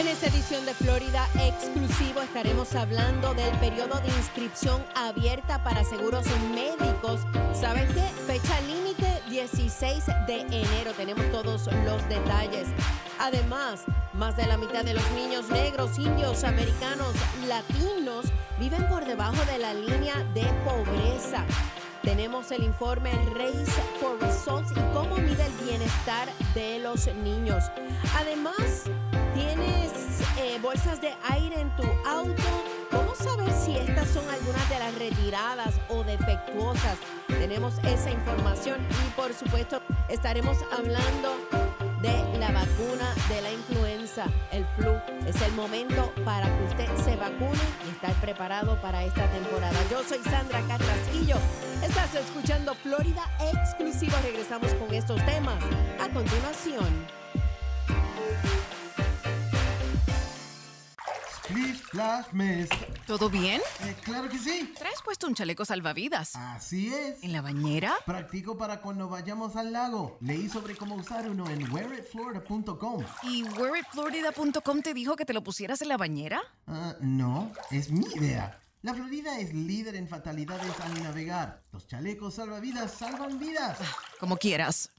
En esta edición de Florida Exclusivo estaremos hablando del periodo de inscripción abierta para seguros médicos. ¿Sabes qué? Fecha límite 16 de enero. Tenemos todos los detalles. Además, más de la mitad de los niños negros, indios, americanos, latinos viven por debajo de la línea de pobreza. Tenemos el informe Race for Results y cómo mide el bienestar de los niños. Además, tienes bolsas de aire en tu auto. ¿Cómo saber si estas son algunas de las retiradas o defectuosas? Tenemos esa información y, por supuesto, estaremos hablando de la vacuna de la influenza, el flu. Es el momento para que usted se vacune y estar preparado para esta temporada. Yo soy Sandra Carrasquillo. Estás escuchando Florida Exclusivo. Regresamos con estos temas a continuación. ¿Todo bien? Claro que sí. ¿Traes puesto un chaleco salvavidas? Así es. ¿En la bañera? Practico para cuando vayamos al lago. Leí sobre cómo usar uno en wearitflorida.com. ¿Y wearitflorida.com te dijo que te lo pusieras en la bañera? No, es mi idea. La Florida es líder en fatalidades al navegar. Los chalecos salvavidas salvan vidas. Como quieras.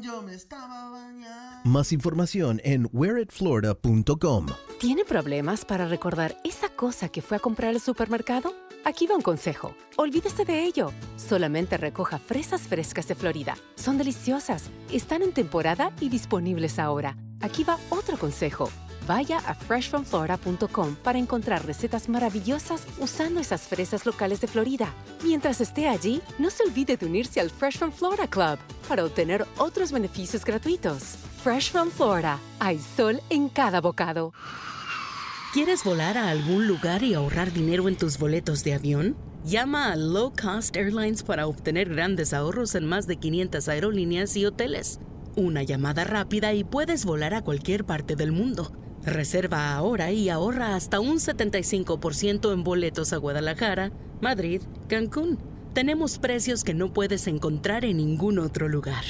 Yo me estaba bañando. Más información en wearitflorida.com. ¿Tiene problemas para recordar esa cosa que fue a comprar al supermercado? Aquí va un consejo. Olvídese de ello. Solamente recoja fresas frescas de Florida. Son deliciosas, están en temporada y disponibles ahora. Aquí va otro consejo. Vaya a freshfromflorida.com para encontrar recetas maravillosas usando esas fresas locales de Florida. Mientras esté allí, no se olvide de unirse al Fresh from Florida Club para obtener otros beneficios gratuitos. Fresh from Florida. Hay sol en cada bocado. ¿Quieres volar a algún lugar y ahorrar dinero en tus boletos de avión? Llama a Low Cost Airlines para obtener grandes ahorros en más de 500 aerolíneas y hoteles. Una llamada rápida y puedes volar a cualquier parte del mundo. Reserva ahora y ahorra hasta un 75% en boletos a Guadalajara, Madrid, Cancún. Tenemos precios que no puedes encontrar en ningún otro lugar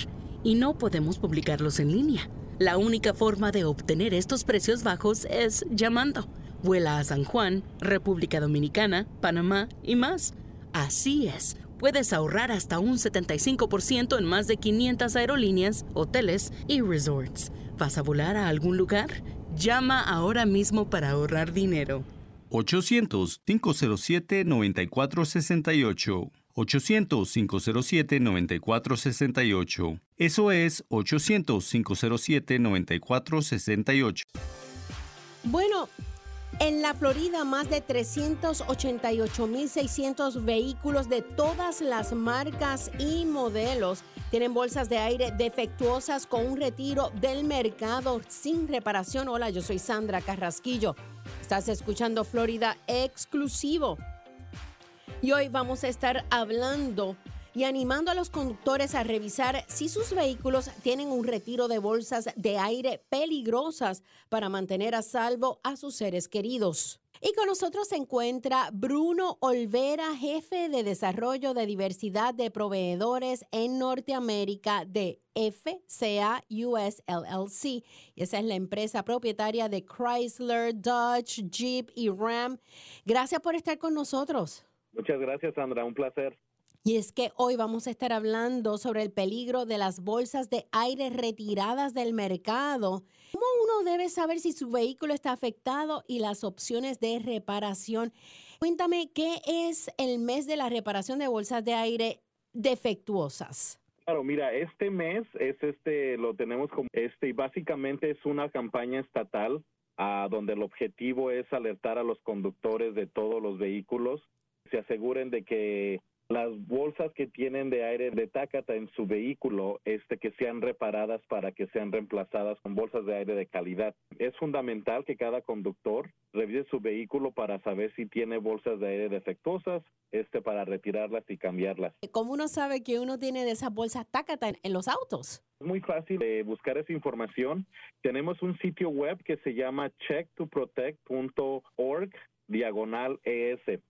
y no podemos publicarlos en línea. La única forma de obtener estos precios bajos es llamando. Vuela a San Juan, República Dominicana, Panamá y más. Así es, puedes ahorrar hasta un 75% en más de 500 aerolíneas, hoteles y resorts. ¿Vas a volar a algún lugar? Llama ahora mismo para ahorrar dinero. 800-507-9468. 800-507-9468. Eso es 800-507-9468. Bueno, en la Florida, más de 388,600 vehículos de todas las marcas y modelos tienen bolsas de aire defectuosas con un retiro del mercado sin reparación. Hola, yo soy Sandra Carrasquillo. Estás escuchando Florida Exclusivo. Y hoy vamos a estar hablando y animando a los conductores a revisar si sus vehículos tienen un retiro de bolsas de aire peligrosas para mantener a salvo a sus seres queridos. Y con nosotros se encuentra Bruno Olvera, jefe de desarrollo de diversidad de proveedores en Norteamérica de FCA US LLC. Esa es la empresa propietaria de Chrysler, Dodge, Jeep y Ram. Gracias por estar con nosotros. Muchas gracias, Sandra. Un placer. Y es que hoy vamos a estar hablando sobre el peligro de las bolsas de aire retiradas del mercado. ¿Cómo uno debe saber si su vehículo está afectado y las opciones de reparación? Cuéntame, ¿qué es el mes de la reparación de bolsas de aire defectuosas? Claro, mira, este mes es lo tenemos como y básicamente es una campaña estatal donde el objetivo es alertar a los conductores de todos los vehículos que se aseguren de que las bolsas que tienen de aire de Takata en su vehículo, que sean reparadas para que sean reemplazadas con bolsas de aire de calidad. Es fundamental que cada conductor revise su vehículo para saber si tiene bolsas de aire defectuosas, para retirarlas y cambiarlas. ¿Cómo uno sabe que uno tiene de esas bolsas Takata en los autos? Es muy fácil de buscar esa información. Tenemos un sitio web que se llama checktoprotect.org/ES.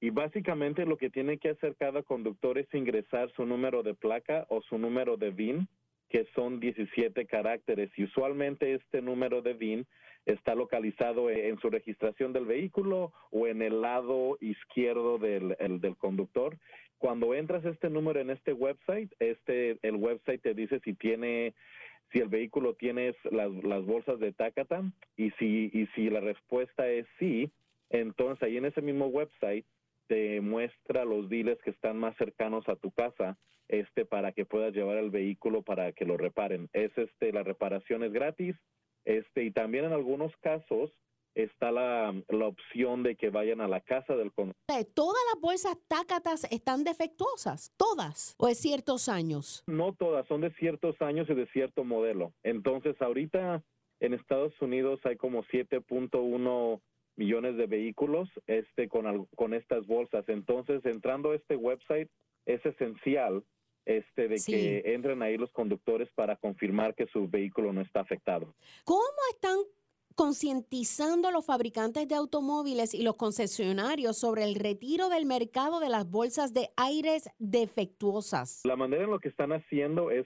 Y básicamente lo que tiene que hacer cada conductor es ingresar su número de placa o su número de VIN que son 17 caracteres. Y usualmente este número de VIN está localizado en su registración del vehículo o en el lado izquierdo del conductor. Cuando entras este número en este website, el website te dice si el vehículo tiene las bolsas de Takata, y si la respuesta es sí, entonces ahí en ese mismo website te muestra los dealers que están más cercanos a tu casa, para que puedas llevar el vehículo para que lo reparen. La reparación es gratis. Y también en algunos casos está la opción de que vayan a la casa del conductor. ¿Todas las bolsas Takatas están defectuosas? ¿Todas? ¿O de ciertos años? No todas, son de ciertos años y de cierto modelo. Entonces, ahorita en Estados Unidos hay como 7.1 millones de vehículos con estas bolsas. Entonces, entrando a este website, es esencial que entren ahí los conductores para confirmar que su vehículo no está afectado. ¿Cómo están concientizando a los fabricantes de automóviles y los concesionarios sobre el retiro del mercado de las bolsas de aires defectuosas? La manera en lo que están haciendo es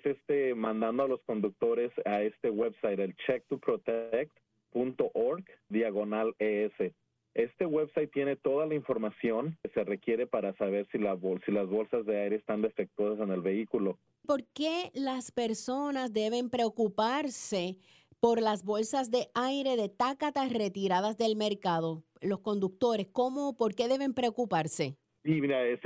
mandando a los conductores a este website, el checktoprotect.org/ES. Este website tiene toda la información que se requiere para saber si las bolsas de aire están defectuosas en el vehículo. ¿Por qué las personas deben preocuparse por las bolsas de aire de Takata retiradas del mercado? Los conductores, ¿por qué deben preocuparse? Y mira, es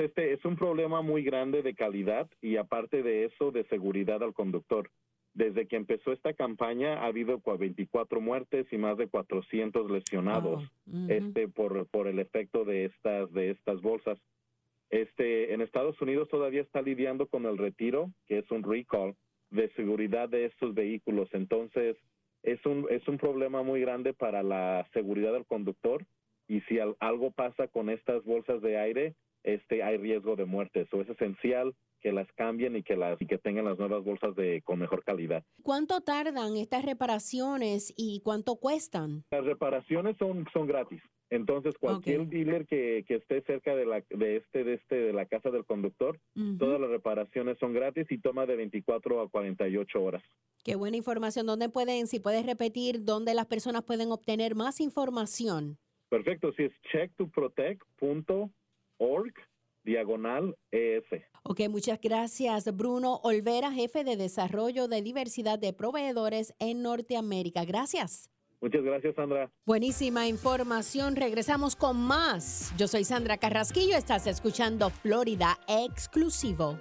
un problema muy grande de calidad y aparte de eso, de seguridad al conductor. Desde que empezó esta campaña ha habido 24 muertes y más de 400 lesionados por el efecto de estas bolsas. En Estados Unidos todavía está lidiando con el retiro, que es un recall de seguridad de estos vehículos. Entonces, es un problema muy grande para la seguridad del conductor, y si algo pasa con estas bolsas de aire, hay riesgo de muerte. So, es esencial que las cambien y que tengan las nuevas bolsas con mejor calidad. ¿Cuánto tardan estas reparaciones y cuánto cuestan? Las reparaciones son gratis. Entonces, cualquier dealer que esté cerca de la casa del conductor, todas las reparaciones son gratis y toma de 24 a 48 horas. Qué buena información. Si puedes repetir, ¿dónde las personas pueden obtener más información? Perfecto, sí, es checktoprotect.org. /ES. Ok, muchas gracias, Bruno Olvera, jefe de desarrollo de diversidad de proveedores en Norteamérica. Gracias. Muchas gracias, Sandra. Buenísima información. Regresamos con más. Yo soy Sandra Carrasquillo. Estás escuchando Florida Exclusivo.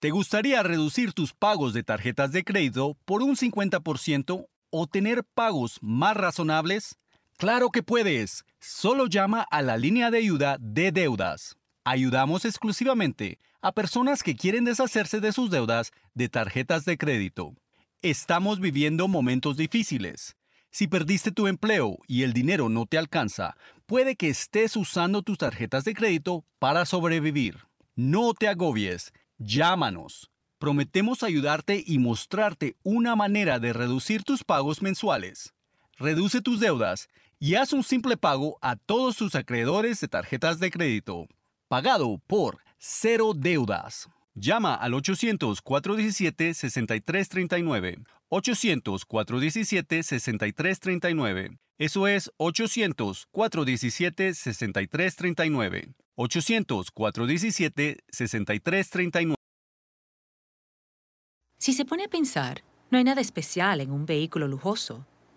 ¿Te gustaría reducir tus pagos de tarjetas de crédito por un 50% o tener pagos más razonables? ¡Claro que puedes! Solo llama a la línea de ayuda de deudas. Ayudamos exclusivamente a personas que quieren deshacerse de sus deudas de tarjetas de crédito. Estamos viviendo momentos difíciles. Si perdiste tu empleo y el dinero no te alcanza, puede que estés usando tus tarjetas de crédito para sobrevivir. No te agobies. Llámanos. Prometemos ayudarte y mostrarte una manera de reducir tus pagos mensuales. Reduce tus deudas y haz un simple pago a todos tus acreedores de tarjetas de crédito. Pagado por Cero Deudas. Llama al 800-417-6339. 800-417-6339. Eso es 800-417-6339. 800-417-6339. Si se pone a pensar, no hay nada especial en un vehículo lujoso,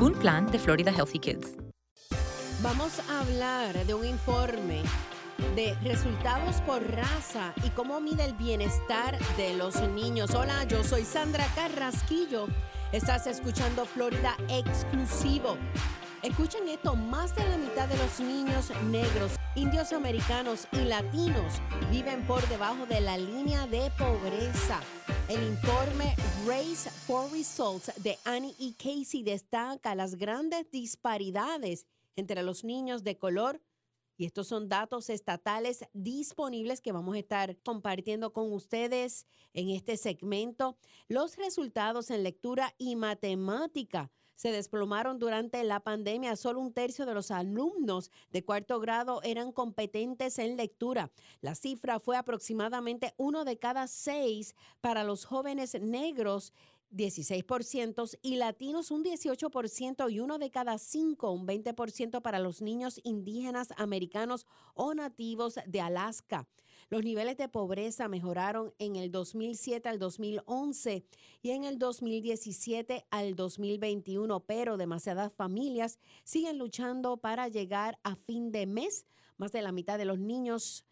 Un plan de Florida Healthy Kids. Vamos a hablar de un informe de resultados por raza y cómo mide el bienestar de los niños. Hola, yo soy Sandra Carrasquillo. Estás escuchando Florida Exclusivo. Escuchen esto, más de la mitad de los niños negros, indios americanos y latinos viven por debajo de la línea de pobreza. El informe Race for Results de Annie E. Casey destaca las grandes disparidades entre los niños de color, y estos son datos estatales disponibles que vamos a estar compartiendo con ustedes en este segmento. Los resultados en lectura y matemática se desplomaron durante la pandemia. Solo un tercio de los alumnos de cuarto grado eran competentes en lectura. La cifra fue aproximadamente 1 de cada 6 para los jóvenes negros, 16%, y latinos un 18%, y 1 de cada 5, un 20% para los niños indígenas americanos o nativos de Alaska. Los niveles de pobreza mejoraron en el 2007 al 2011 y en el 2017 al 2021, pero demasiadas familias siguen luchando para llegar a fin de mes. Más de la mitad de los niños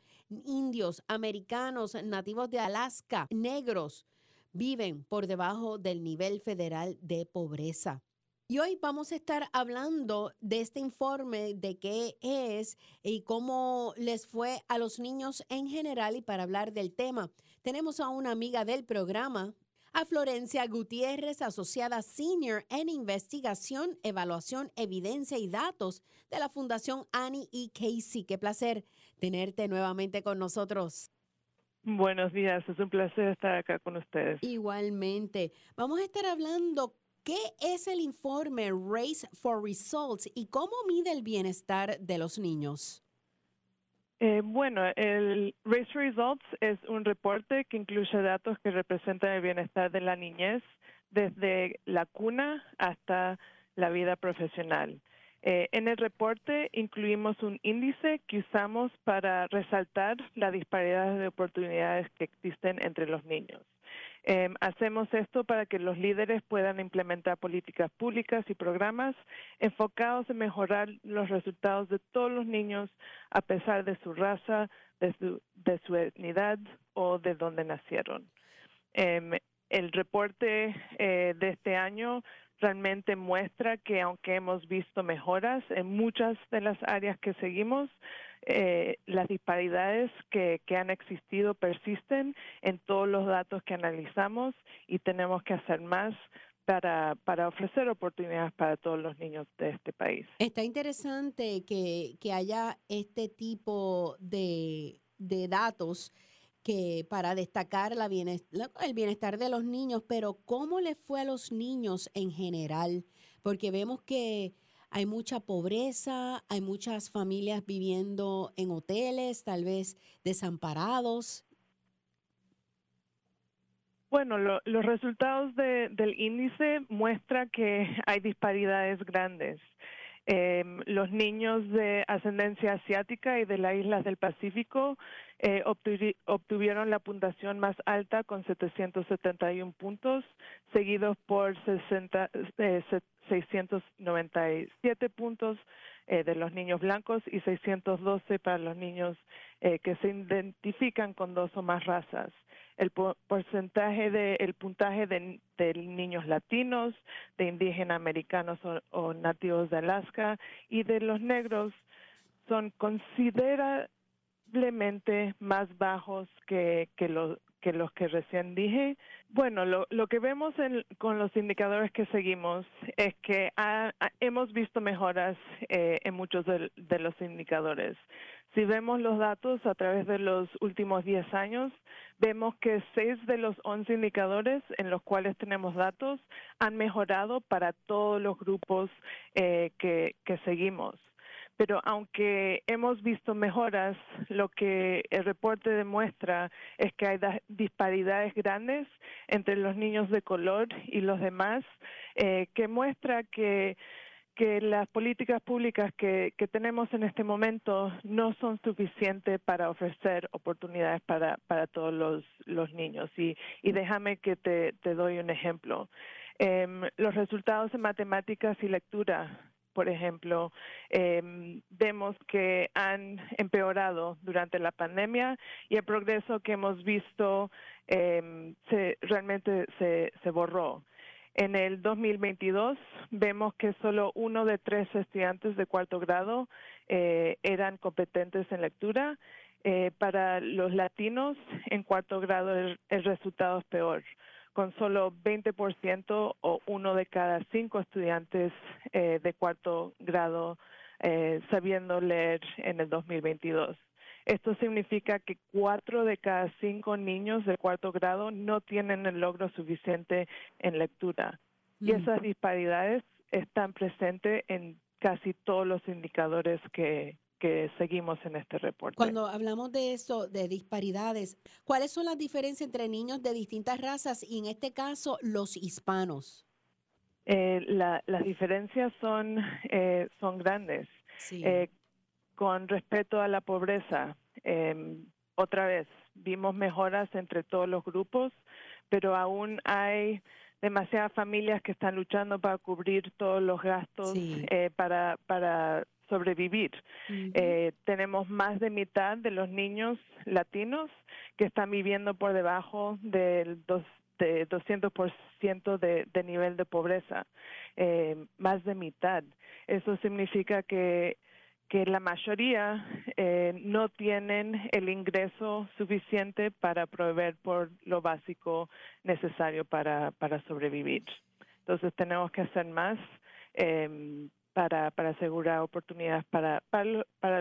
indios, americanos, nativos de Alaska, negros, viven por debajo del nivel federal de pobreza. Y hoy vamos a estar hablando de este informe, de qué es y cómo les fue a los niños en general. Y para hablar del tema, tenemos a una amiga del programa, a Florencia Gutiérrez, asociada senior en investigación, evaluación, evidencia y datos de la Fundación Annie E. Casey. Qué placer tenerte nuevamente con nosotros. Buenos días, es un placer estar acá con ustedes. Igualmente. Vamos a estar hablando qué es el informe Race for Results y cómo mide el bienestar de los niños. El Race for Results es un reporte que incluye datos que representan el bienestar de la niñez desde la cuna hasta la vida profesional. En el reporte incluimos un índice que usamos para resaltar las disparidades de oportunidades que existen entre los niños. Hacemos esto para que los líderes puedan implementar políticas públicas y programas enfocados en mejorar los resultados de todos los niños a pesar de su raza, de su etnidad o de dónde nacieron. El reporte de este año realmente muestra que aunque hemos visto mejoras en muchas de las áreas que seguimos, las disparidades que han existido persisten en todos los datos que analizamos, y tenemos que hacer más para ofrecer oportunidades para todos los niños de este país. Está interesante que haya este tipo de datos que para destacar el bienestar de los niños, pero ¿cómo les fue a los niños en general? Porque vemos que hay mucha pobreza, hay muchas familias viviendo en hoteles, tal vez desamparados. Los resultados del índice muestran que hay disparidades grandes. Los niños de ascendencia asiática y de las islas del Pacífico obtuvieron la puntuación más alta con 771 puntos, seguidos por 697 puntos de los niños blancos y 612 para los niños que se identifican con 2 o más razas. El porcentaje el puntaje de niños latinos, de indígenas americanos o nativos de Alaska y de los negros son considerablemente más bajos que los que recién dije. Lo que vemos con los indicadores que seguimos es que hemos visto mejoras en muchos de los indicadores. Si vemos los datos a través de los últimos 10 años, vemos que 6 de los 11 indicadores en los cuales tenemos datos han mejorado para todos los grupos que seguimos. Pero aunque hemos visto mejoras, lo que el reporte demuestra es que hay disparidades grandes entre los niños de color y los demás, que muestra que que las políticas públicas que tenemos en este momento no son suficientes para ofrecer oportunidades para todos los niños. Y déjame que te doy un ejemplo. Los resultados en matemáticas y lectura, por ejemplo, vemos que han empeorado durante la pandemia y el progreso que hemos visto realmente se borró. En el 2022 vemos que solo 1 de 3 estudiantes de cuarto grado eran competentes en lectura. Para los latinos, en cuarto grado el resultado es peor, con solo 20% o 1 de cada 5 estudiantes de cuarto grado sabiendo leer en el 2022. Esto significa que 4 de cada 5 niños de cuarto grado no tienen el logro suficiente en lectura. Y esas disparidades están presentes en casi todos los indicadores que seguimos en este reporte. Cuando hablamos de eso, de disparidades, ¿cuáles son las diferencias entre niños de distintas razas y en este caso los hispanos? Las diferencias son grandes. Sí. Con respecto a la pobreza, otra vez, vimos mejoras entre todos los grupos, pero aún hay demasiadas familias que están luchando para cubrir todos los gastos, sí, para sobrevivir. Uh-huh. Tenemos más de mitad de los niños latinos que están viviendo por debajo del 200% de nivel de pobreza, más de mitad. Eso significa que la mayoría no tienen el ingreso suficiente para proveer por lo básico necesario para sobrevivir. Entonces tenemos que hacer más para asegurar oportunidades para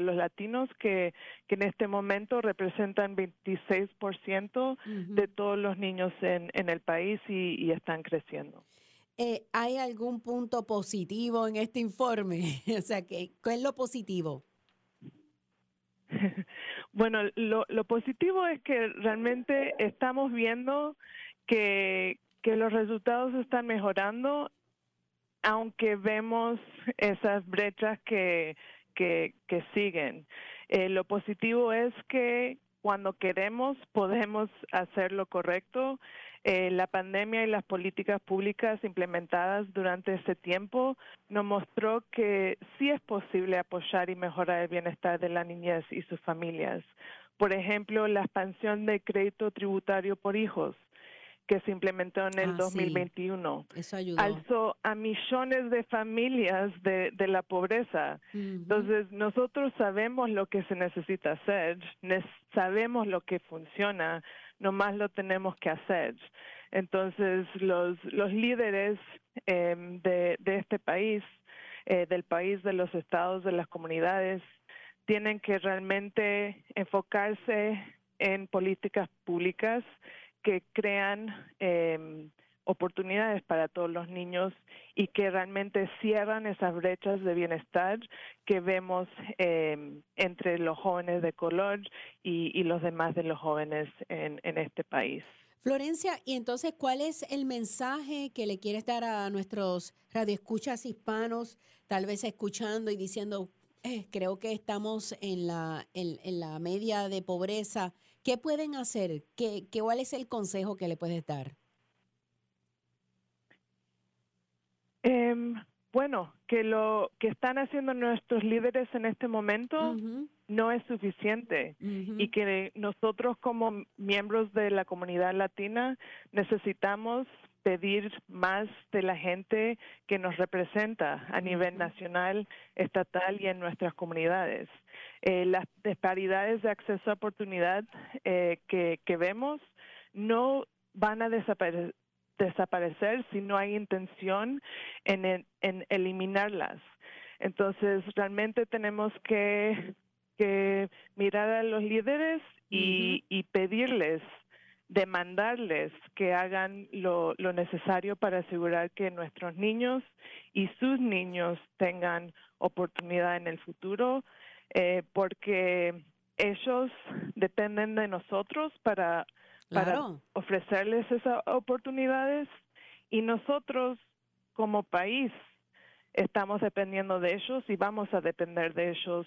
los latinos que en este momento representan 26% de todos los niños en el país y están creciendo. ¿Hay algún punto positivo en este informe? O sea, ¿qué es lo positivo? Bueno, lo positivo es que realmente estamos viendo que los resultados están mejorando, aunque vemos esas brechas que siguen. Lo positivo es que cuando queremos, podemos hacer lo correcto. La pandemia y las políticas públicas implementadas durante ese tiempo nos mostró que sí es posible apoyar y mejorar el bienestar de la niñez y sus familias. Por ejemplo, la expansión de crédito tributario por hijos que se implementó en el 2021. Sí. Eso ayudó. Alzó a millones de familias de la pobreza. Uh-huh. Entonces, nosotros sabemos lo que se necesita hacer, sabemos lo que funciona, nomás lo tenemos que hacer. Entonces, los líderes de este país, del país, de los estados, de las comunidades, tienen que realmente enfocarse en políticas públicas que crean oportunidades para todos los niños y que realmente cierran esas brechas de bienestar que vemos entre los jóvenes de color y los demás de los jóvenes en este país. Florencia, y entonces, ¿cuál es el mensaje que le quieres dar a nuestros radioescuchas hispanos, tal vez escuchando y diciendo, creo que estamos en la media de pobreza? ¿Qué pueden hacer? ¿Cuál es el consejo que le puedes dar? Bueno, que lo que están haciendo nuestros líderes en este momento no es suficiente y que nosotros como miembros de la comunidad latina necesitamos pedir más de la gente que nos representa a nivel nacional, estatal y en nuestras comunidades. Las disparidades de acceso a oportunidad que vemos no van a desaparecer si no hay intención en eliminarlas. Entonces, realmente tenemos que mirar a los líderes y pedirles, demandarles que hagan lo necesario para asegurar que nuestros niños y sus niños tengan oportunidad en el futuro, porque ellos dependen de nosotros para ofrecerles esas oportunidades y nosotros como país estamos dependiendo de ellos y vamos a depender de ellos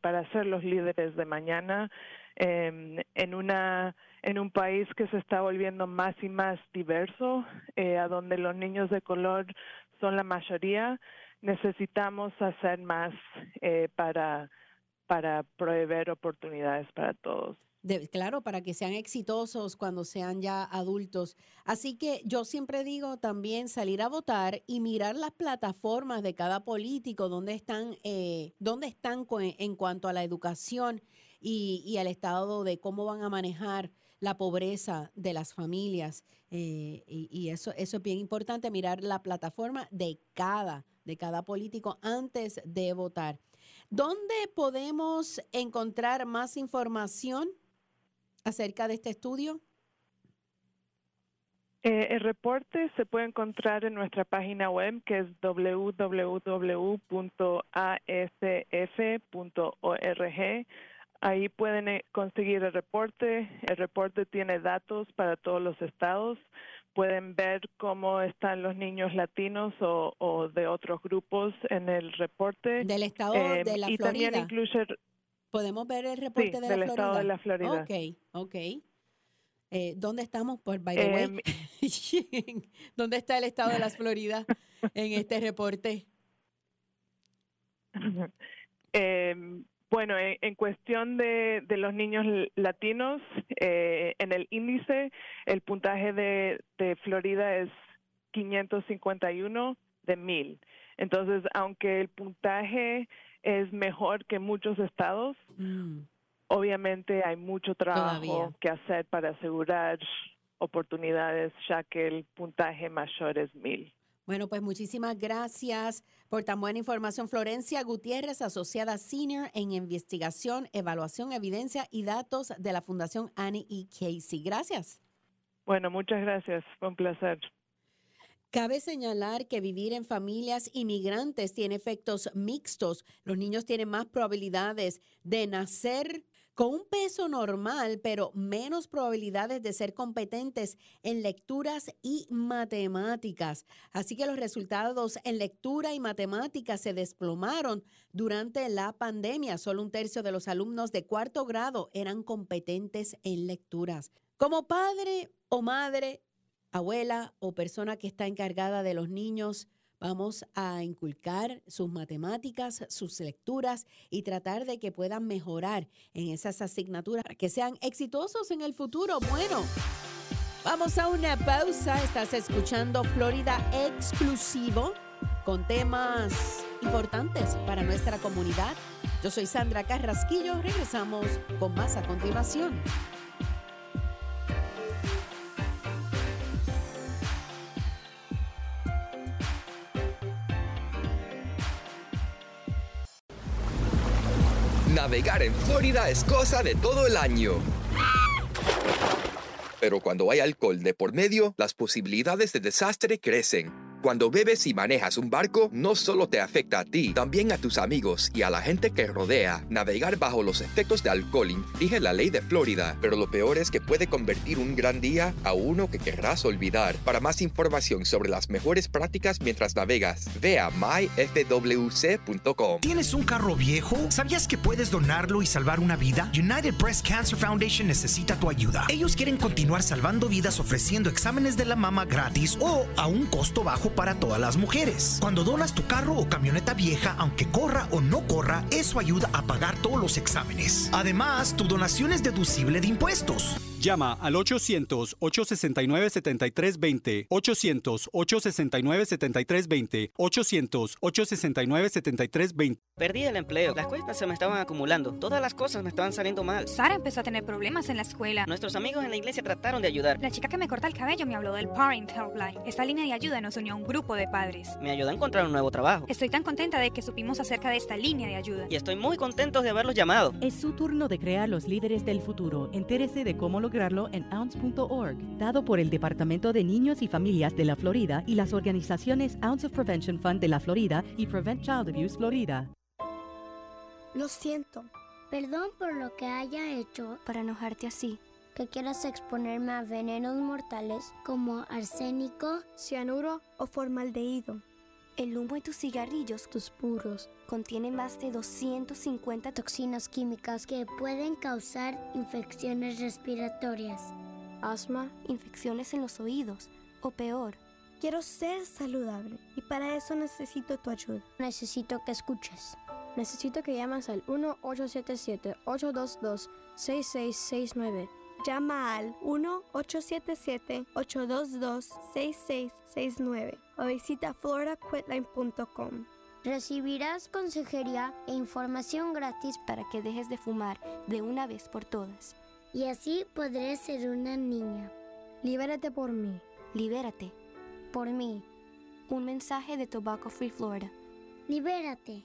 para ser los líderes de mañana en un país que se está volviendo más y más diverso, a donde los niños de color son la mayoría. Necesitamos hacer más para proveer oportunidades para todos. Claro, para que sean exitosos cuando sean ya adultos. Así que yo siempre digo también salir a votar y mirar las plataformas de cada político, dónde están en cuanto a la educación y al estado de cómo van a manejar la pobreza de las familias. Y eso es bien importante, mirar la plataforma de cada político antes de votar. ¿Dónde podemos encontrar más información acerca de este estudio? El reporte se puede encontrar en nuestra página web, que es www.asf.org. Ahí pueden conseguir el reporte. El reporte tiene datos para todos los estados. Pueden ver cómo están los niños latinos o de otros grupos en el reporte. Del estado de la Florida. Y también incluye... ¿Podemos ver el reporte de la Florida? Sí, del estado de la Florida. Ok. ¿Dónde estamos? Pues, by the way, ¿dónde está el estado de la Florida en este reporte? Bueno, en cuestión de los niños latinos, en el índice, el puntaje de Florida es 551 de 1,000. Entonces, aunque el puntaje es mejor que muchos estados, obviamente hay mucho trabajo que hacer para asegurar oportunidades, ya que el puntaje mayor es 1,000. Bueno, pues muchísimas gracias por tan buena información. Florencia Gutiérrez, asociada senior en investigación, evaluación, evidencia y datos de la Fundación Annie E. Casey. Gracias. Bueno, muchas gracias. Fue un placer. Cabe señalar que vivir en familias inmigrantes tiene efectos mixtos. Los niños tienen más probabilidades de nacer con un peso normal, pero menos probabilidades de ser competentes en lecturas y matemáticas. Así que los resultados en lectura y matemáticas se desplomaron durante la pandemia. Solo un tercio de los alumnos de cuarto grado eran competentes en lecturas. Como padre o madre, abuela o persona que está encargada de los niños, vamos a inculcar sus matemáticas, sus lecturas y tratar de que puedan mejorar en esas asignaturas para que sean exitosos en el futuro. Bueno, vamos a una pausa. Estás escuchando Florida Exclusivo con temas importantes para nuestra comunidad. Yo soy Sandra Carrasquillo. Regresamos con más a continuación. Navegar en Florida es cosa de todo el año. Pero cuando hay alcohol de por medio, las posibilidades de desastre crecen. Cuando bebes y manejas un barco, no solo te afecta a ti, también a tus amigos y a la gente que rodea. Navegar bajo los efectos de alcohol infringe la ley de Florida, pero lo peor es que puede convertir un gran día a uno que querrás olvidar. Para más información sobre las mejores prácticas mientras navegas, ve a myfwc.com. ¿Tienes un carro viejo? ¿Sabías que puedes donarlo y salvar una vida? United Breast Cancer Foundation necesita tu ayuda. Ellos quieren continuar salvando vidas ofreciendo exámenes de la mama gratis o a un costo bajo para todas las mujeres. Cuando donas tu carro o camioneta vieja, aunque corra o no corra, eso ayuda a pagar todos los exámenes. Además, tu donación es deducible de impuestos. Llama al 800-869-7320, 800-869-7320, 800-869-7320. Perdí el empleo, las cuentas se me estaban acumulando, todas las cosas me estaban saliendo mal. Sara empezó a tener problemas en la escuela. Nuestros amigos en la iglesia trataron de ayudar. La chica que me corta el cabello me habló del Parent Helpline. Esta línea de ayuda nos unió a un grupo de padres. Me ayudó a encontrar un nuevo trabajo. Estoy tan contenta de que supimos acerca de esta línea de ayuda. Y estoy muy contento de haberlos llamado. Es su turno de crear los líderes del futuro. Entérese de cómo lograrlo en Ounce.org, dado por el Departamento de Niños y Familias de la Florida y las organizaciones Ounce of Prevention Fund de la Florida y Prevent Child Abuse Florida. Lo siento. Perdón por lo que haya hecho para enojarte así. Que quieras exponerme a venenos mortales como arsénico, cianuro o formaldehído. El humo de tus cigarrillos, tus puros, contiene más de 250 toxinas químicas que pueden causar infecciones respiratorias, asma, infecciones en los oídos o peor. Quiero ser saludable y para eso necesito tu ayuda. Necesito que escuches. Necesito que llames al 1-877-822-6669. Llama al 1-877-822-6669 o visita floridaquitline.com. Recibirás consejería e información gratis para que dejes de fumar de una vez por todas. Y así podré ser una niña. Libérate por mí. Libérate por mí. Un mensaje de Tobacco Free Florida. Libérate.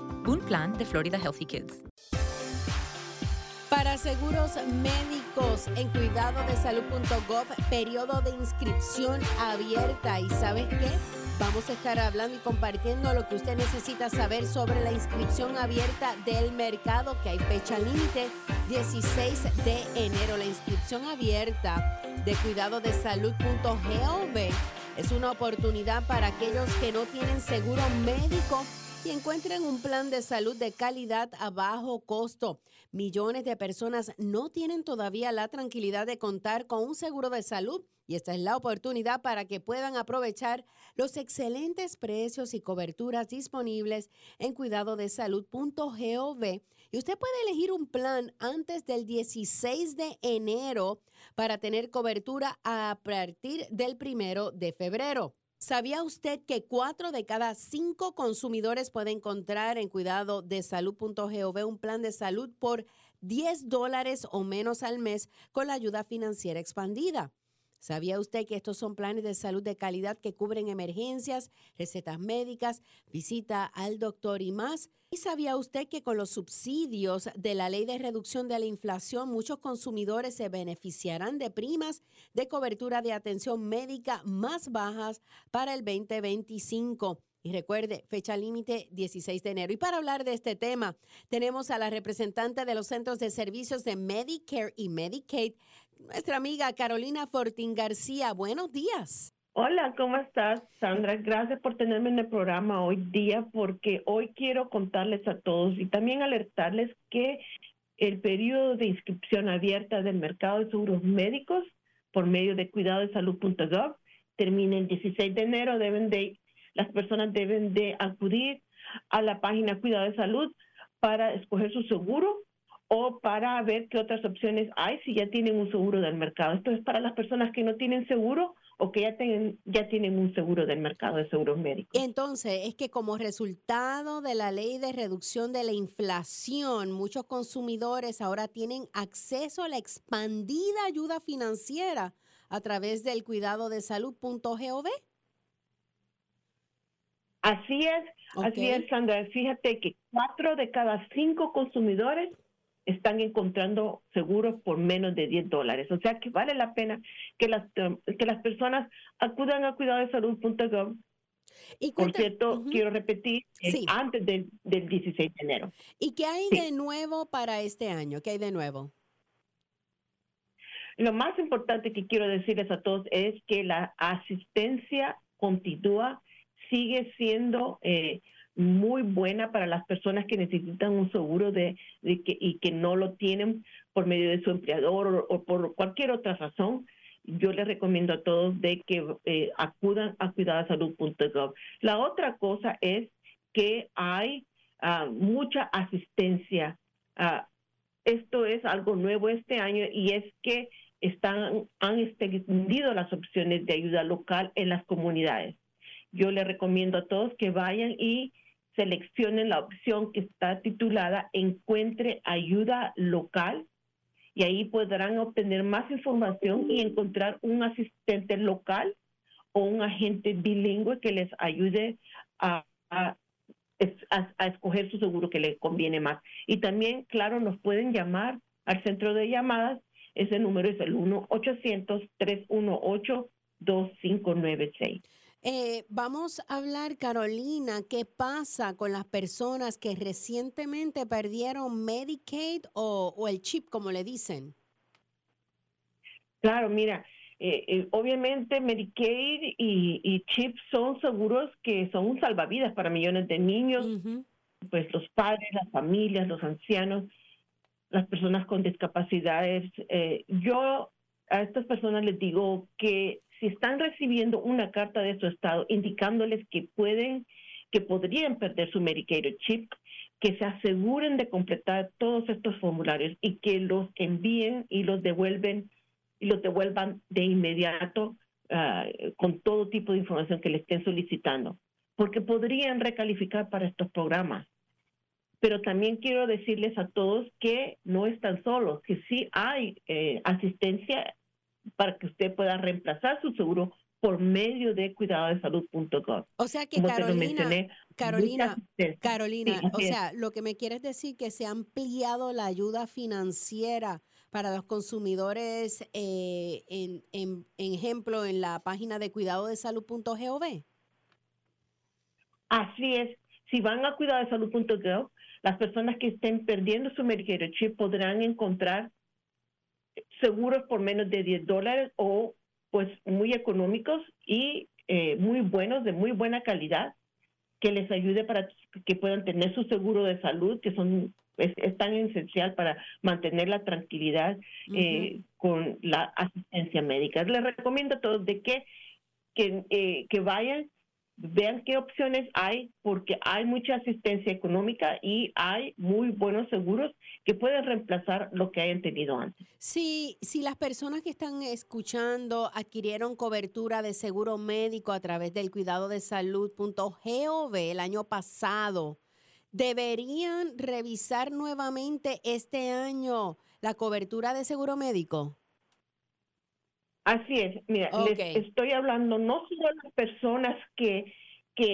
Un plan de Florida Healthy Kids. Para seguros médicos en CuidadoDeSalud.gov, periodo de inscripción abierta. ¿Y sabes qué? Vamos a estar hablando y compartiendo lo que usted necesita saber sobre la inscripción abierta del mercado, que hay fecha límite, 16 de enero. La inscripción abierta de CuidadoDeSalud.gov es una oportunidad para aquellos que no tienen seguro médico y encuentren un plan de salud de calidad a bajo costo. Millones de personas no tienen todavía la tranquilidad de contar con un seguro de salud y esta es la oportunidad para que puedan aprovechar los excelentes precios y coberturas disponibles en cuidadodesalud.gov. Y usted puede elegir un plan antes del 16 de enero para tener cobertura a partir del 1 de febrero. ¿Sabía usted que 4 de cada 5 consumidores puede encontrar en cuidadodesalud.gov un plan de salud por $10 o menos al mes con la ayuda financiera expandida? ¿Sabía usted que estos son planes de salud de calidad que cubren emergencias, recetas médicas, visita al doctor y más? ¿Y sabía usted que con los subsidios de la Ley de Reducción de la Inflación, muchos consumidores se beneficiarán de primas de cobertura de atención médica más bajas para el 2025? Y recuerde, fecha límite 16 de enero. Y para hablar de este tema, tenemos a la representante de los Centros de Servicios de Medicare y Medicaid, nuestra amiga Carolina Fortín García. Buenos días. Hola, ¿cómo estás, Sandra? Gracias por tenerme en el programa hoy día, porque hoy quiero contarles a todos y también alertarles que el periodo de inscripción abierta del mercado de seguros médicos por medio de cuidadodesalud.gov termina el 16 de enero. Las personas deben de acudir a la página Cuidado de Salud para escoger su seguro o para ver qué otras opciones hay si ya tienen un seguro del mercado. Esto es para las personas que no tienen seguro o que ya tienen un seguro del mercado de seguros médicos. Entonces, es que como resultado de la Ley de Reducción de la Inflación, muchos consumidores ahora tienen acceso a la expandida ayuda financiera a través del cuidadodesalud.gov. Así es, okay. Así es, Sandra. Fíjate que 4 de cada 5 consumidores están encontrando seguros por menos de $10. O sea que vale la pena que las personas acudan a cuidadodesalud.gov Y por cierto, quiero repetir, antes del 16 de enero. ¿Y qué hay de nuevo para este año? ¿Qué hay de nuevo? Lo más importante que quiero decirles a todos es que la asistencia continúa, sigue siendo muy buena para las personas que necesitan un seguro y que no lo tienen por medio de su empleador o por cualquier otra razón. Yo les recomiendo a todos de que acudan a CuidadoDeSalud.gov. La otra cosa es que hay mucha asistencia. Esto es algo nuevo este año y es que han extendido las opciones de ayuda local en las comunidades. Yo les recomiendo a todos que vayan y seleccionen la opción que está titulada Encuentre Ayuda Local, y ahí podrán obtener más información y encontrar un asistente local o un agente bilingüe que les ayude a escoger su seguro que les conviene más. Y también, claro, nos pueden llamar al centro de llamadas. Ese número es el 1-800-318-2596. Vamos a hablar, Carolina, ¿qué pasa con las personas que recientemente perdieron Medicaid o el chip, como le dicen? Claro, mira, obviamente Medicaid y chip son seguros que son un salvavidas para millones de niños, pues los padres, las familias, los ancianos, las personas con discapacidades. Yo a estas personas les digo que si están recibiendo una carta de su estado indicándoles que podrían perder su Medicaid o CHIP, que se aseguren de completar todos estos formularios y que los envíen y los devuelvan de inmediato con todo tipo de información que le estén solicitando, porque podrían recalificar para estos programas. Pero también quiero decirles a todos que no están solos, que sí hay asistencia para que usted pueda reemplazar su seguro por medio de cuidadodesalud.gov. O sea que, Carolina, o sea, lo que me quieres decir que se ha ampliado la ayuda financiera para los consumidores, en ejemplo, en la página de cuidadodesalud.gov. Así es. Si van a cuidadodesalud.gov, las personas que estén perdiendo su Medicare chip podrán encontrar seguros por menos de $10 o pues muy económicos y muy buenos, de muy buena calidad, que les ayude para que puedan tener su seguro de salud, que es tan esencial para mantener la tranquilidad con la asistencia médica. Les recomiendo a todos de que vayan, vean qué opciones hay, porque hay mucha asistencia económica y hay muy buenos seguros que pueden reemplazar lo que hayan tenido antes. Si las personas que están escuchando adquirieron cobertura de seguro médico a través del cuidadodesalud.gov el año pasado, ¿deberían revisar nuevamente este año la cobertura de seguro médico? Así es, mira, les estoy hablando no solo a las personas que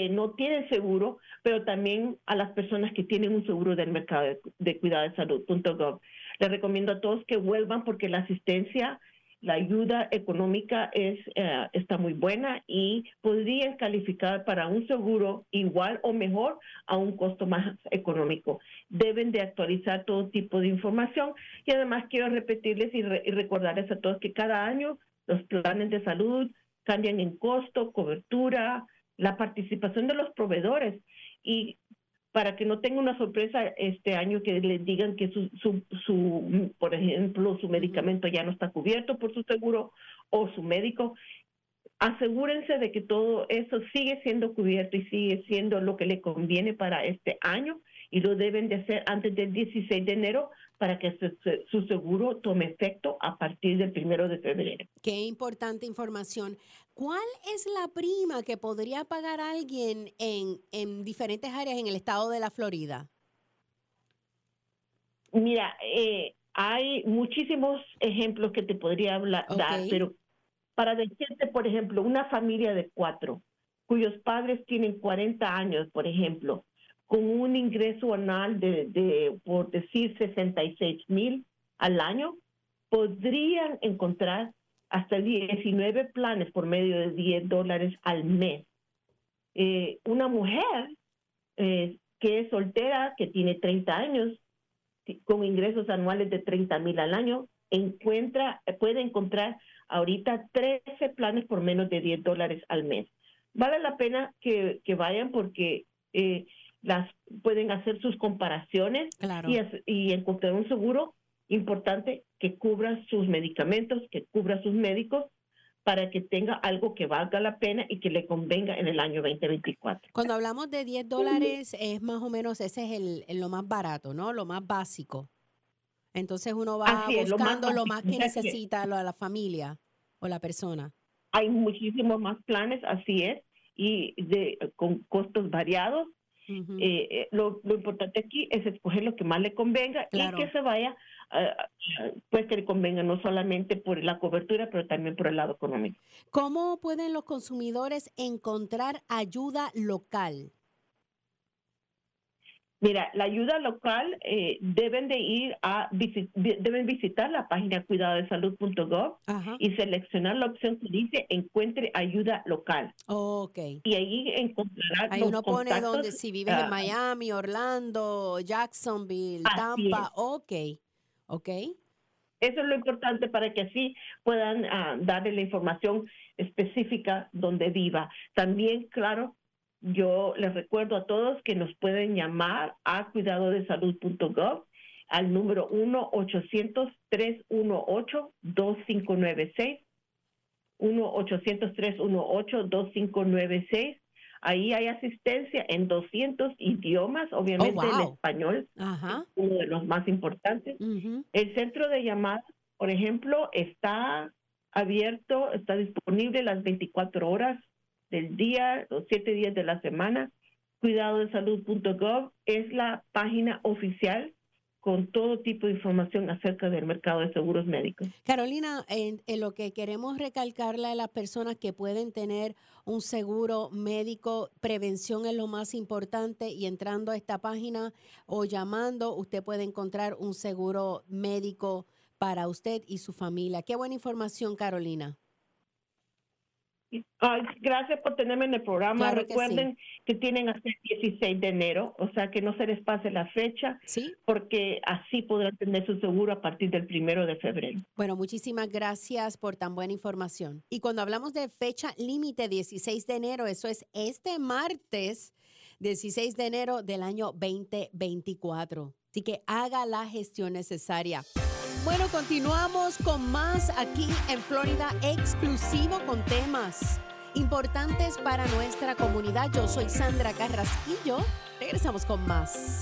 no tienen seguro, pero también a las personas que tienen un seguro del mercado de cuidadodesalud.gov. Les recomiendo a todos que vuelvan porque la asistencia, la ayuda económica está muy buena y podrían calificar para un seguro igual o mejor a un costo más económico. Deben de actualizar todo tipo de información y además quiero repetirles y recordarles a todos que cada año los planes de salud cambian en costo, cobertura, la participación de los proveedores, y para que no tenga una sorpresa este año que les digan que por ejemplo, su medicamento ya no está cubierto por su seguro o su médico, asegúrense de que todo eso sigue siendo cubierto y sigue siendo lo que le conviene para este año, y lo deben de hacer antes del 16 de enero para que su seguro tome efecto a partir del 1 de febrero. Qué importante información. ¿Cuál es la prima que podría pagar alguien en diferentes áreas en el estado de la Florida? Mira, hay muchísimos ejemplos que te podría dar, pero para decirte, por ejemplo, una familia de 4, cuyos padres tienen 40 años, por ejemplo, con un ingreso anual de por decir, $66,000 al año, podrían encontrar hasta 19 planes por medio de $10 al mes. una mujer que es soltera, que tiene 30 años, con ingresos anuales de $30,000 al año, puede encontrar ahorita 13 planes por menos de $10 al mes. Vale la pena que vayan porque pueden hacer sus comparaciones, claro, y encontrar un seguro importante que cubra sus medicamentos, que cubra sus médicos, para que tenga algo que valga la pena y que le convenga en el año 2024. Cuando hablamos de $10, es más o menos, ese es lo más barato, ¿no? Lo más básico. Entonces uno va buscando lo más que necesita la familia o la persona. Hay muchísimos más planes, así es, y con costos variados. Uh-huh. Lo importante aquí es escoger lo que más le convenga, claro, y que se vaya, pues que le convenga no solamente por la cobertura, pero también por el lado económico. ¿Cómo pueden los consumidores encontrar ayuda local? Mira, la ayuda local deben visitar la página CuidadoDeSalud.gov y seleccionar la opción que dice Encuentre ayuda local. Oh, okay. Y ahí encontrarán los uno contactos. Pone donde si vives en Miami, Orlando, Jacksonville, Tampa. Ok. Eso es lo importante para que así puedan darle la información específica donde viva. También, claro, yo les recuerdo a todos que nos pueden llamar a cuidadodesalud.gov al número 1-800-318-2596, 1-800-318-2596. Ahí hay asistencia en 200 idiomas, obviamente el español, ajá, es uno de los más importantes. Uh-huh. El centro de llamadas, por ejemplo, está abierto, está disponible las 24 horas del día, los 7 días de la semana. Cuidadodesalud.gov es la página oficial con todo tipo de información acerca del mercado de seguros médicos. Carolina, en lo que queremos recalcarle a las personas que pueden tener un seguro médico, prevención es lo más importante, y entrando a esta página o llamando, usted puede encontrar un seguro médico para usted y su familia. Qué buena información, Carolina. Gracias por tenerme en el programa. Claro. Recuerden que tienen hasta el 16 de enero, o sea que no se les pase la fecha, ¿sí?, porque así podrán tener su seguro a partir del 1 de febrero. Bueno, muchísimas gracias por tan buena información. Y cuando hablamos de fecha límite 16 de enero, eso es este martes 16 de enero del año 2024. Así que haga la gestión necesaria. Bueno, continuamos con más aquí en Florida Exclusivo con temas importantes para nuestra comunidad. Yo soy Sandra Carrasquillo. Regresamos con más.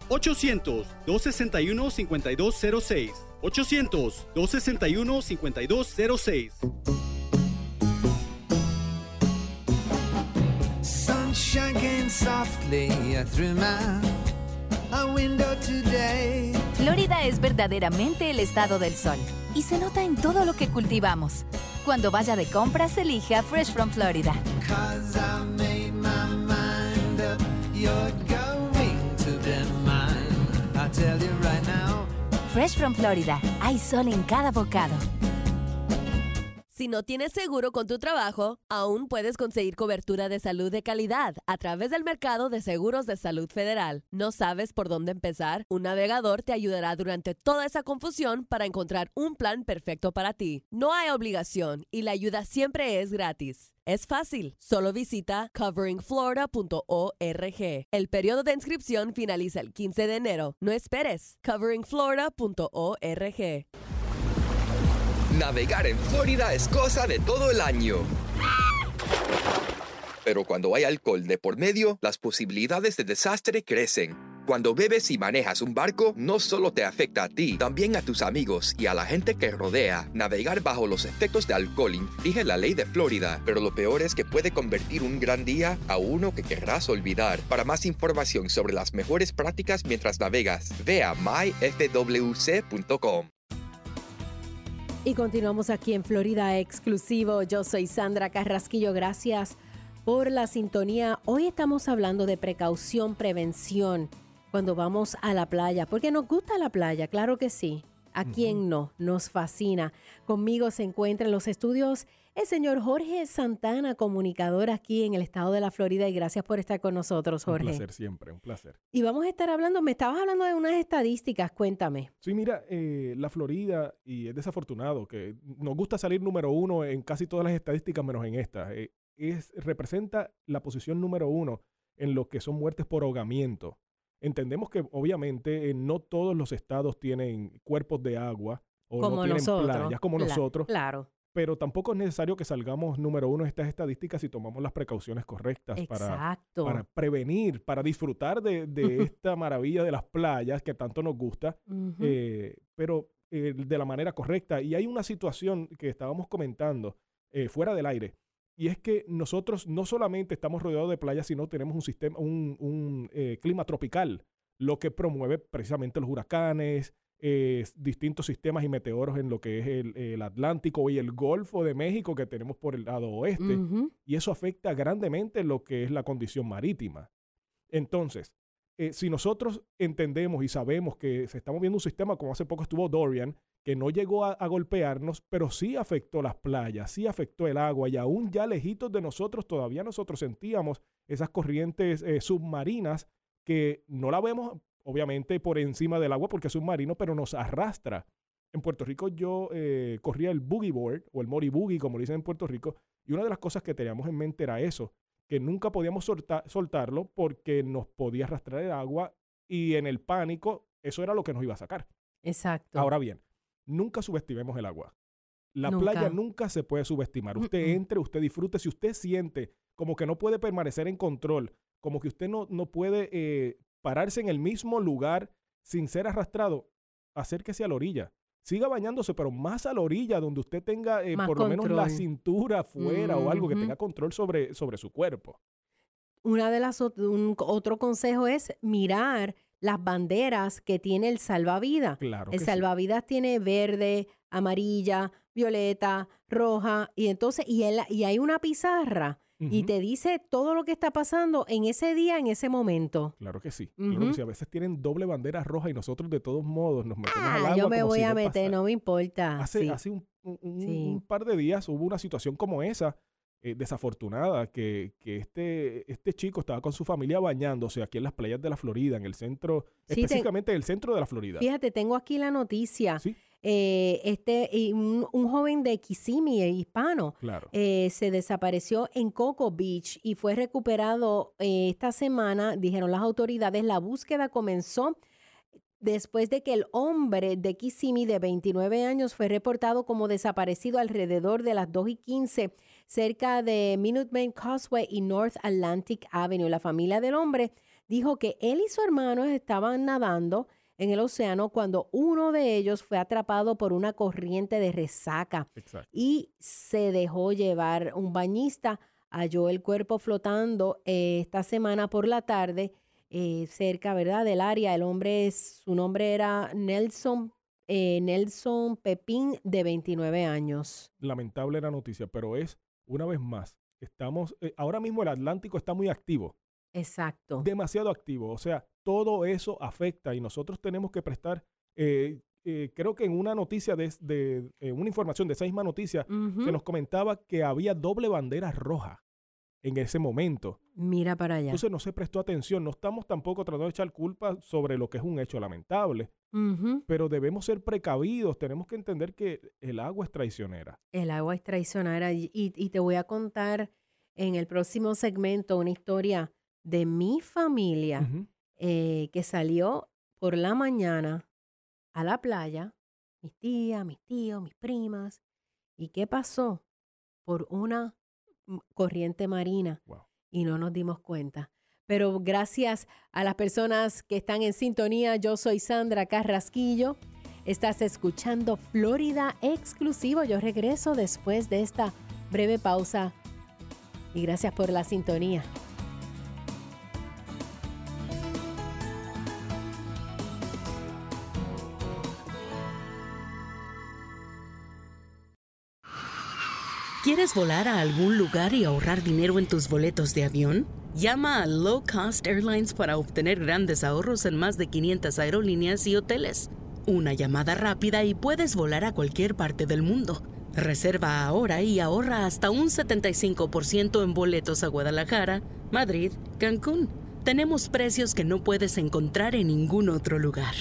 800-261-5206. 800-261-5206. Sun shining softly through my window today. Florida es verdaderamente el estado del sol y se nota en todo lo que cultivamos. Cuando vaya de compras, elija Fresh from Florida. Fresh from Florida. Hay sol en cada bocado. Si no tienes seguro con tu trabajo, aún puedes conseguir cobertura de salud de calidad a través del mercado de seguros de salud federal. ¿No sabes por dónde empezar? Un navegador te ayudará durante toda esa confusión para encontrar un plan perfecto para ti. No hay obligación y la ayuda siempre es gratis. Es fácil. Solo visita CoveringFlorida.org. El periodo de inscripción finaliza el 15 de enero. No esperes. CoveringFlorida.org. Navegar en Florida es cosa de todo el año. Pero cuando hay alcohol de por medio, las posibilidades de desastre crecen. Cuando bebes y manejas un barco, no solo te afecta a ti, también a tus amigos y a la gente que rodea. Navegar bajo los efectos de alcohol infringe la ley de Florida, pero lo peor es que puede convertir un gran día a uno que querrás olvidar. Para más información sobre las mejores prácticas mientras navegas, ve a myfwc.com. Y continuamos aquí en Florida Exclusivo. Yo soy Sandra Carrasquillo. Gracias por la sintonía. Hoy estamos hablando de precaución, prevención cuando vamos a la playa, porque nos gusta la playa, claro que sí. ¿A quién no? Nos fascina. Conmigo se encuentra en los estudios el señor Jorge Santana, comunicador aquí en el estado de la Florida, y gracias por estar con nosotros, Jorge. Un placer siempre, un placer. Y vamos a estar hablando, me estabas hablando de unas estadísticas, cuéntame. Sí, mira, la Florida, y es desafortunado que nos gusta salir número uno en casi todas las estadísticas menos en esta, representa la posición número uno en lo que son muertes por ahogamiento. Entendemos que obviamente no todos los estados tienen cuerpos de agua o como no tienen playas como nosotros, claro. Pero tampoco es necesario que salgamos número uno en estas estadísticas si tomamos las precauciones correctas para prevenir, para disfrutar de esta maravilla de las playas que tanto nos gusta, pero de la manera correcta. Y hay una situación que estábamos comentando fuera del aire. Y es que nosotros no solamente estamos rodeados de playas, sino tenemos un sistema, un clima tropical, lo que promueve precisamente los huracanes, distintos sistemas y meteoros en lo que es el Atlántico y el Golfo de México que tenemos por el lado oeste. Y eso afecta grandemente lo que es la condición marítima. Entonces, si nosotros entendemos y sabemos que se está moviendo un sistema, como hace poco estuvo Dorian, que no llegó a golpearnos, pero sí afectó las playas, sí afectó el agua, y aún ya lejitos de nosotros, todavía nosotros sentíamos esas corrientes submarinas que no la vemos, obviamente, por encima del agua porque es submarino, pero nos arrastra. En Puerto Rico yo corría el boogie board, o el mori boogie, como le dicen en Puerto Rico, y una de las cosas que teníamos en mente era eso, que nunca podíamos soltarlo porque nos podía arrastrar el agua, y en el pánico, eso era lo que nos iba a sacar. Exacto. Ahora bien, nunca subestimemos el agua. La playa nunca se puede subestimar. Usted entre, usted disfrute. Si usted siente como que no puede permanecer en control, como que usted no puede pararse en el mismo lugar sin ser arrastrado, acérquese a la orilla. Siga bañándose, pero más a la orilla, donde usted tenga por lo menos la cintura afuera o algo que tenga control sobre su cuerpo. Otro consejo es mirar las banderas que tiene el salvavidas. Claro, el salvavidas tiene verde, amarilla, violeta, roja, y entonces y hay una pizarra y te dice todo lo que está pasando en ese día, en ese momento. Claro que sí. Claro que sí. A veces tienen doble bandera roja y nosotros de todos modos nos metemos al agua. Yo me voy a meter, no me importa. Hace un par de días hubo una situación como esa. Desafortunada, que este chico estaba con su familia bañándose aquí en las playas de la Florida, en el centro, específicamente en el centro de la Florida. Fíjate, tengo aquí la noticia. ¿Sí? Un joven de Kissimmee, hispano, se desapareció en Cocoa Beach y fue recuperado esta semana, dijeron las autoridades. La búsqueda comenzó después de que el hombre de Kissimmee, de 29 años, fue reportado como desaparecido alrededor de las 2:15 cerca de Minuteman Causeway y North Atlantic Avenue. La familia del hombre dijo que él y su hermano estaban nadando en el océano cuando uno de ellos fue atrapado por una corriente de resaca y se dejó llevar. Un bañista halló el cuerpo flotando esta semana por la tarde cerca, ¿verdad?, del área. El hombre, su nombre era Nelson Pepín, de 29 años. Lamentable la noticia, pero es una vez más, estamos ahora mismo el Atlántico está muy activo. Exacto. Demasiado activo. O sea, todo eso afecta y nosotros tenemos que prestar, creo que en una noticia, una información de esa misma noticia, se nos comentaba que había doble bandera roja en ese momento. Mira para allá. Entonces no se prestó atención. No estamos tampoco tratando de echar culpa sobre lo que es un hecho lamentable, pero debemos ser precavidos. Tenemos que entender que el agua es traicionera. El agua es traicionera. Y te voy a contar en el próximo segmento una historia de mi familia que salió por la mañana a la playa, mis tías, mis tíos, mis primas. ¿Y qué pasó? Por una corriente marina y no nos dimos cuenta. pero gracias a las personas que están en sintonía. Yo soy Sandra Carrasquillo. Estás escuchando Florida Exclusivo. Yo regreso después de esta breve pausa y gracias por la sintonía. ¿Quieres volar a algún lugar y ahorrar dinero en tus boletos de avión? Llama a Low Cost Airlines para obtener grandes ahorros en más de 500 aerolíneas y hoteles. Una llamada rápida y puedes volar a cualquier parte del mundo. Reserva ahora y ahorra hasta un 75% en boletos a Guadalajara, Madrid, Cancún. Tenemos precios que no puedes encontrar en ningún otro lugar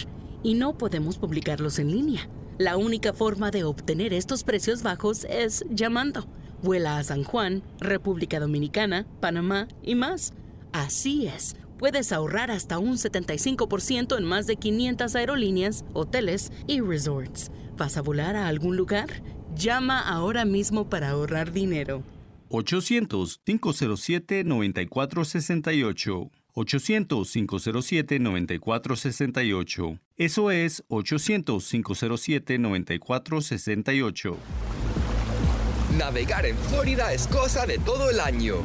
y no podemos publicarlos en línea. La única forma de obtener estos precios bajos es llamando. Vuela a San Juan, República Dominicana, Panamá y más. Así es, puedes ahorrar hasta un 75% en más de 500 aerolíneas, hoteles y resorts. ¿Vas a volar a algún lugar? Llama ahora mismo para ahorrar dinero. 800-507-9468. 800-507-9468. Eso es 800-507-9468. Navegar en Florida es cosa de todo el año.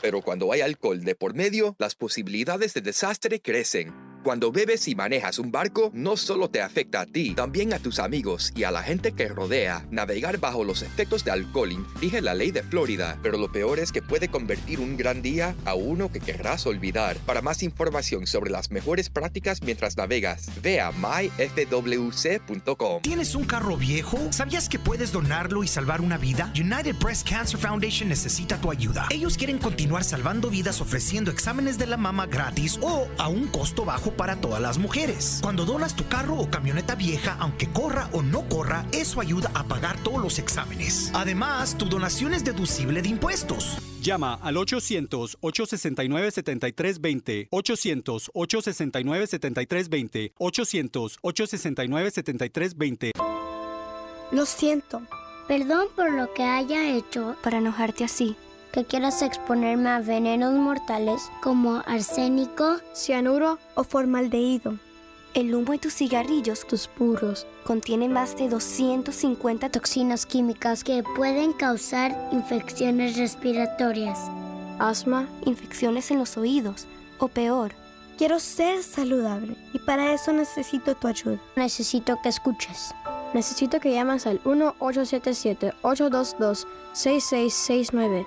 Pero cuando hay alcohol de por medio, las posibilidades de desastre crecen. Cuando bebes y manejas un barco, no solo te afecta a ti, también a tus amigos y a la gente que rodea. Navegar bajo los efectos de alcohol infringe la ley de Florida, pero lo peor es que puede convertir un gran día a uno que querrás olvidar. Para más información sobre las mejores prácticas mientras navegas, ve a myfwc.com. ¿Tienes un carro viejo? ¿Sabías que puedes donarlo y salvar una vida? United Breast Cancer Foundation necesita tu ayuda. Ellos quieren continuar salvando vidas ofreciendo exámenes de la mama gratis o a un costo bajo para todas las mujeres. Cuando donas tu carro o camioneta vieja, aunque corra o no corra, eso ayuda a pagar todos los exámenes. Además, tu donación es deducible de impuestos. Llama al 800-869-7320, 800-869-7320, 800-869-7320. Lo siento. Perdón por lo que haya hecho para enojarte así. Que quieras exponerme a venenos mortales como arsénico, cianuro o formaldehído. El humo de tus cigarrillos, tus puros, contiene más de 250 toxinas químicas que pueden causar infecciones respiratorias, asma, infecciones en los oídos o peor. Quiero ser saludable y para eso necesito tu ayuda. Necesito que escuches. Necesito que llames al 1-877-822-6669.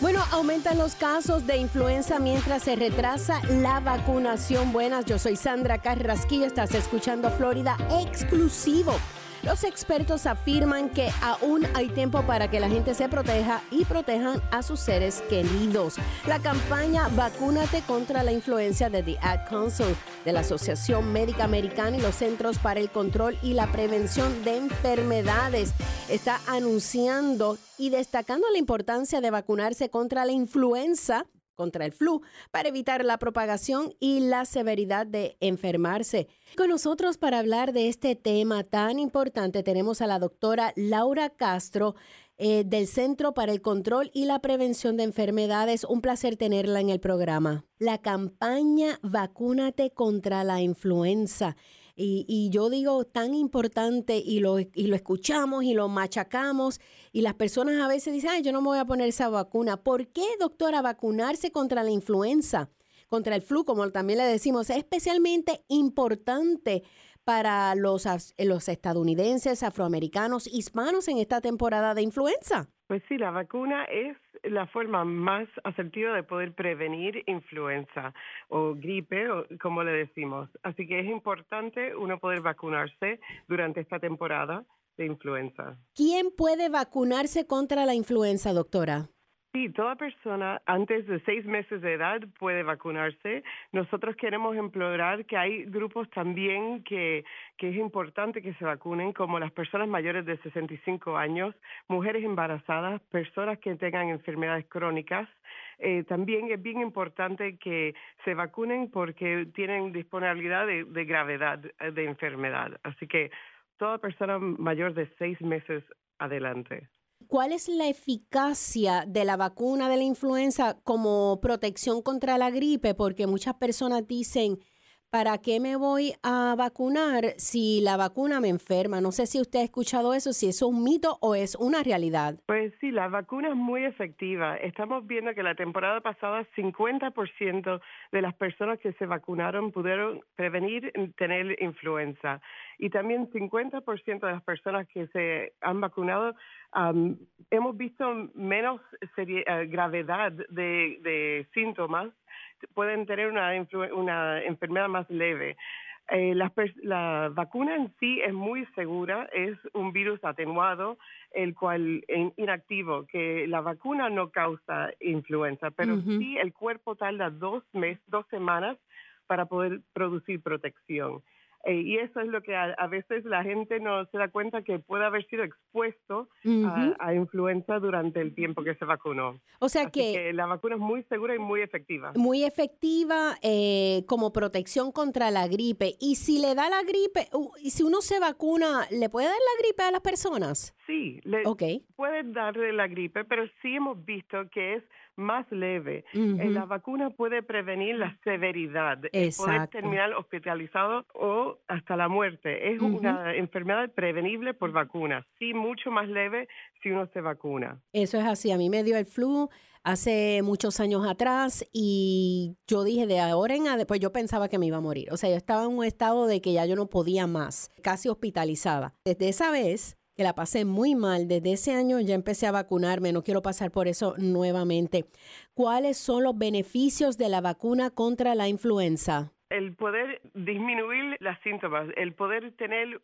Bueno, aumentan los casos de influenza mientras se retrasa la vacunación. Buenas, yo soy Sandra Carrasquillo, estás escuchando Florida Exclusivo. Los expertos afirman que aún hay tiempo para que la gente se proteja y protejan a sus seres queridos. La campaña Vacúnate contra la Influenza de The Ad Council, de la Asociación Médica Americana y los Centros para el Control y la Prevención de Enfermedades está anunciando y destacando la importancia de vacunarse contra la influenza, contra el flu, para evitar la propagación y la severidad de enfermarse. Con nosotros para hablar de este tema tan importante tenemos a la doctora Laura Castro del Centro para el Control y la Prevención de Enfermedades. Un placer tenerla en el programa. La campaña Vacúnate contra la Influenza. Y yo digo tan importante y lo escuchamos y lo machacamos y las personas a veces dicen, ay, yo no me voy a poner esa vacuna. ¿Por qué, doctora, vacunarse contra la influenza, contra el flu, como también le decimos, es especialmente importante para los estadounidenses, afroamericanos, hispanos en esta temporada de influenza? Pues sí, la vacuna es la forma más asertiva de poder prevenir influenza o gripe, o como le decimos. Así que es importante uno poder vacunarse durante esta temporada de influenza. ¿Quién puede vacunarse contra la influenza, doctora? Sí, toda persona antes de 6 meses de edad puede vacunarse. Nosotros queremos implorar que hay grupos también que es importante que se vacunen, como las personas mayores de 65 años, mujeres embarazadas, personas que tengan enfermedades crónicas. También es bien importante que se vacunen porque tienen disponibilidad de gravedad de enfermedad. Así que toda persona mayor de 6 meses adelante. ¿Cuál es la eficacia de la vacuna de la influenza como protección contra la gripe? Porque muchas personas dicen, ¿para qué me voy a vacunar si la vacuna me enferma? No sé si usted ha escuchado eso, si eso es un mito o es una realidad. Pues sí, la vacuna es muy efectiva. Estamos viendo que la temporada pasada 50% de las personas que se vacunaron pudieron prevenir tener influenza. Y también 50% de las personas que se han vacunado hemos visto menos gravedad de síntomas, pueden tener una enfermedad más leve. La vacuna en sí es muy segura, es un virus atenuado, el cual es inactivo, que la vacuna no causa influenza, pero sí el cuerpo tarda 2 semanas para poder producir protección. Y eso es lo que a veces la gente no se da cuenta, que puede haber sido expuesto a influenza durante el tiempo que se vacunó. O sea que la vacuna es muy segura y muy efectiva. Muy efectiva como protección contra la gripe. Y si le da la gripe, y si uno se vacuna, ¿le puede dar la gripe a las personas? Sí, puede darle la gripe, pero sí hemos visto que es más leve. La vacuna puede prevenir la severidad, el poder terminar hospitalizado o hasta la muerte. Es una enfermedad prevenible por vacuna, sí, mucho más leve si uno se vacuna. Eso es así. A mí me dio el flu hace muchos años atrás y yo dije, de ahora en adelante, pues yo pensaba que me iba a morir. O sea, yo estaba en un estado de que ya yo no podía más, casi hospitalizada. Desde esa vez que la pasé muy mal, desde ese año ya empecé a vacunarme, no quiero pasar por eso nuevamente. ¿Cuáles son los beneficios de la vacuna contra la influenza? El poder disminuir los síntomas, el poder tener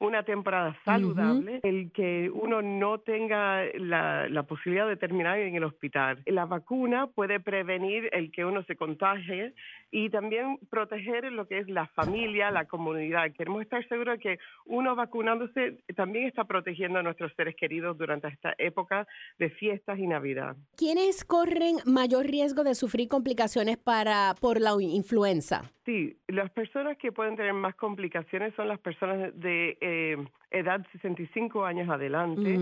una temporada saludable, el que uno no tenga la posibilidad de terminar en el hospital. La vacuna puede prevenir el que uno se contagie y también proteger lo que es la familia, la comunidad. Queremos estar seguros de que uno vacunándose también está protegiendo a nuestros seres queridos durante esta época de fiestas y Navidad. ¿Quiénes corren mayor riesgo de sufrir complicaciones por la influenza? Sí, las personas que pueden tener más complicaciones son las personas de edad 65 años adelante,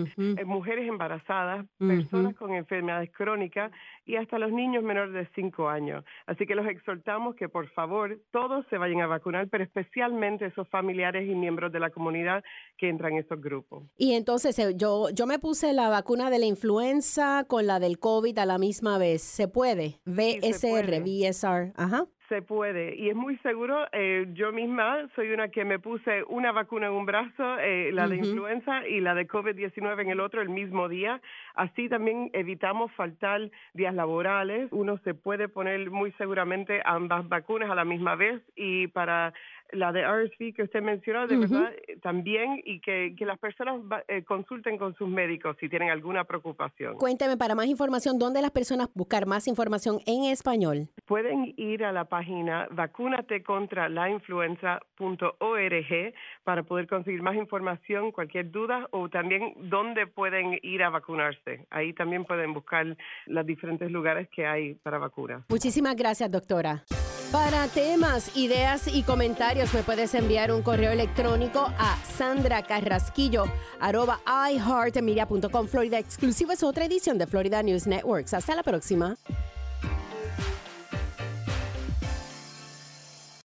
mujeres embarazadas, personas con enfermedades crónicas y hasta los niños menores de 5 años. Así que los exhortamos que por favor todos se vayan a vacunar, pero especialmente esos familiares y miembros de la comunidad que entran en esos grupos. Y entonces yo me puse la vacuna de la influenza con la del COVID a la misma vez. ¿Se puede? VSR. Ajá. Se puede, y es muy seguro. Yo misma soy una que me puse una vacuna en un brazo, la de influenza y la de COVID-19 en el otro el mismo día. Así también evitamos faltar días laborales. Uno se puede poner muy seguramente ambas vacunas a la misma vez. Y para la de RSV que usted mencionó, de verdad, también, y que las personas consulten con sus médicos si tienen alguna preocupación. Cuénteme, para más información, ¿dónde las personas buscar más información en español? Pueden ir a la página vacunatecontralainfluenza.org para poder conseguir más información, cualquier duda, o también dónde pueden ir a vacunarse. Ahí también pueden buscar los diferentes lugares que hay para vacunas. Muchísimas gracias, doctora. Para temas, ideas y comentarios me puedes enviar un correo electrónico a sandracarrasquillo@iheartmedia.com. Florida Exclusiva es otra edición de Florida News Networks. Hasta la próxima.